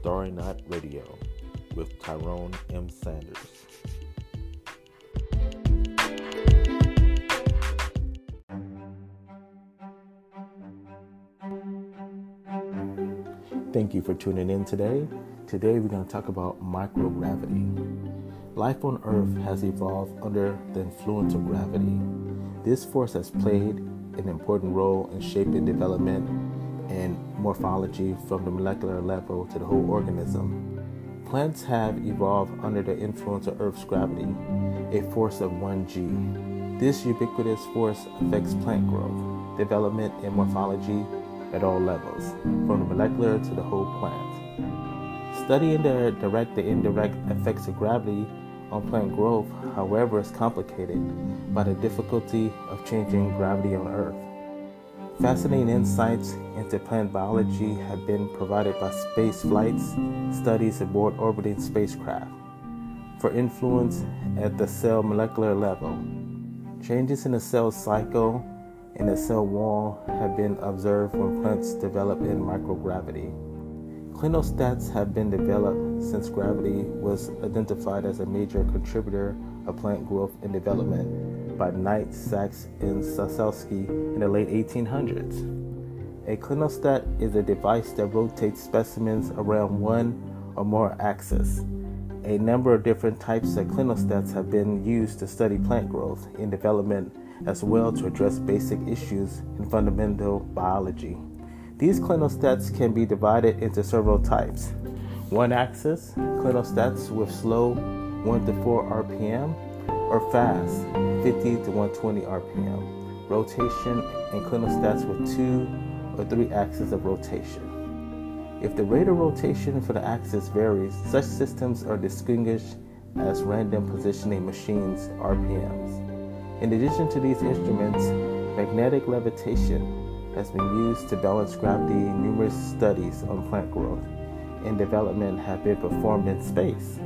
Starry Night Radio with Tyrone M. Sanders. Thank you for tuning in today. Today we're going to talk about microgravity. Life on Earth has evolved under the influence of gravity. This force has played an important role in shaping development and morphology from the molecular level to the whole organism. Plants have evolved under the influence of Earth's gravity, a force of 1G. This ubiquitous force affects plant growth, development, and morphology at all levels, from the molecular to the whole plant. Studying the direct and indirect effects of gravity on plant growth, however, is complicated by the difficulty of changing gravity on Earth. Fascinating insights into plant biology have been provided by space flights, studies aboard orbiting spacecraft, for influence at the cell molecular level. Changes in the cell cycle and the cell wall have been observed when plants develop in microgravity. Clinostats have been developed since gravity was identified as a major contributor of plant growth and development by Knight, Sachs, and Saselski in the late 1800s. A clinostat is a device that rotates specimens around one or more axes. A number of different types of clinostats have been used to study plant growth and development, as well to address basic issues in fundamental biology. These clinostats can be divided into several types. One axis, clinostats with slow 1 to 4 RPM, or fast 50 to 120 RPM, rotation, and clinostats with 2 or 3 axes of rotation. If the rate of rotation for the axis varies, such systems are distinguished as random positioning machines, RPMs. In addition to these instruments, magnetic levitation has been used to balance gravity. Numerous studies on plant growth and development have been performed in space.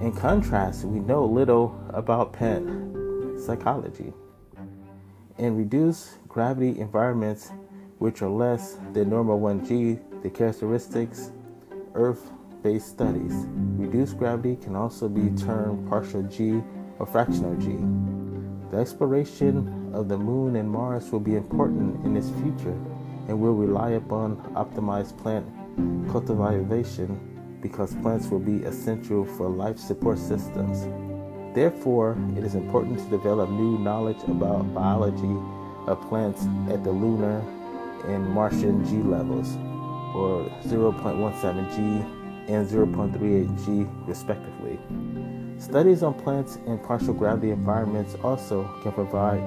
In contrast, we know little about plant psychology. In reduced gravity environments, which are less than normal 1G, the characteristics Earth-based studies. Reduced gravity can also be termed partial G or fractional G. The exploration of the Moon and Mars will be important in its future and will rely upon optimized plant cultivation because plants will be essential for life support systems. Therefore, it is important to develop new knowledge about biology of plants at the lunar and Martian G levels, or 0.17G and 0.38G respectively. Studies on plants in partial gravity environments also can provide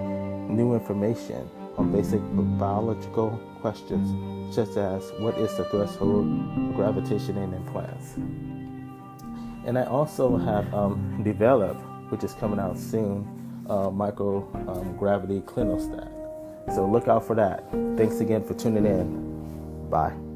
new information on basic biological questions, such as what is the threshold of gravitation in plants. And I also have developed, which is coming out soon, microgravity clinostat. So look out for that. Thanks again for tuning in. Bye.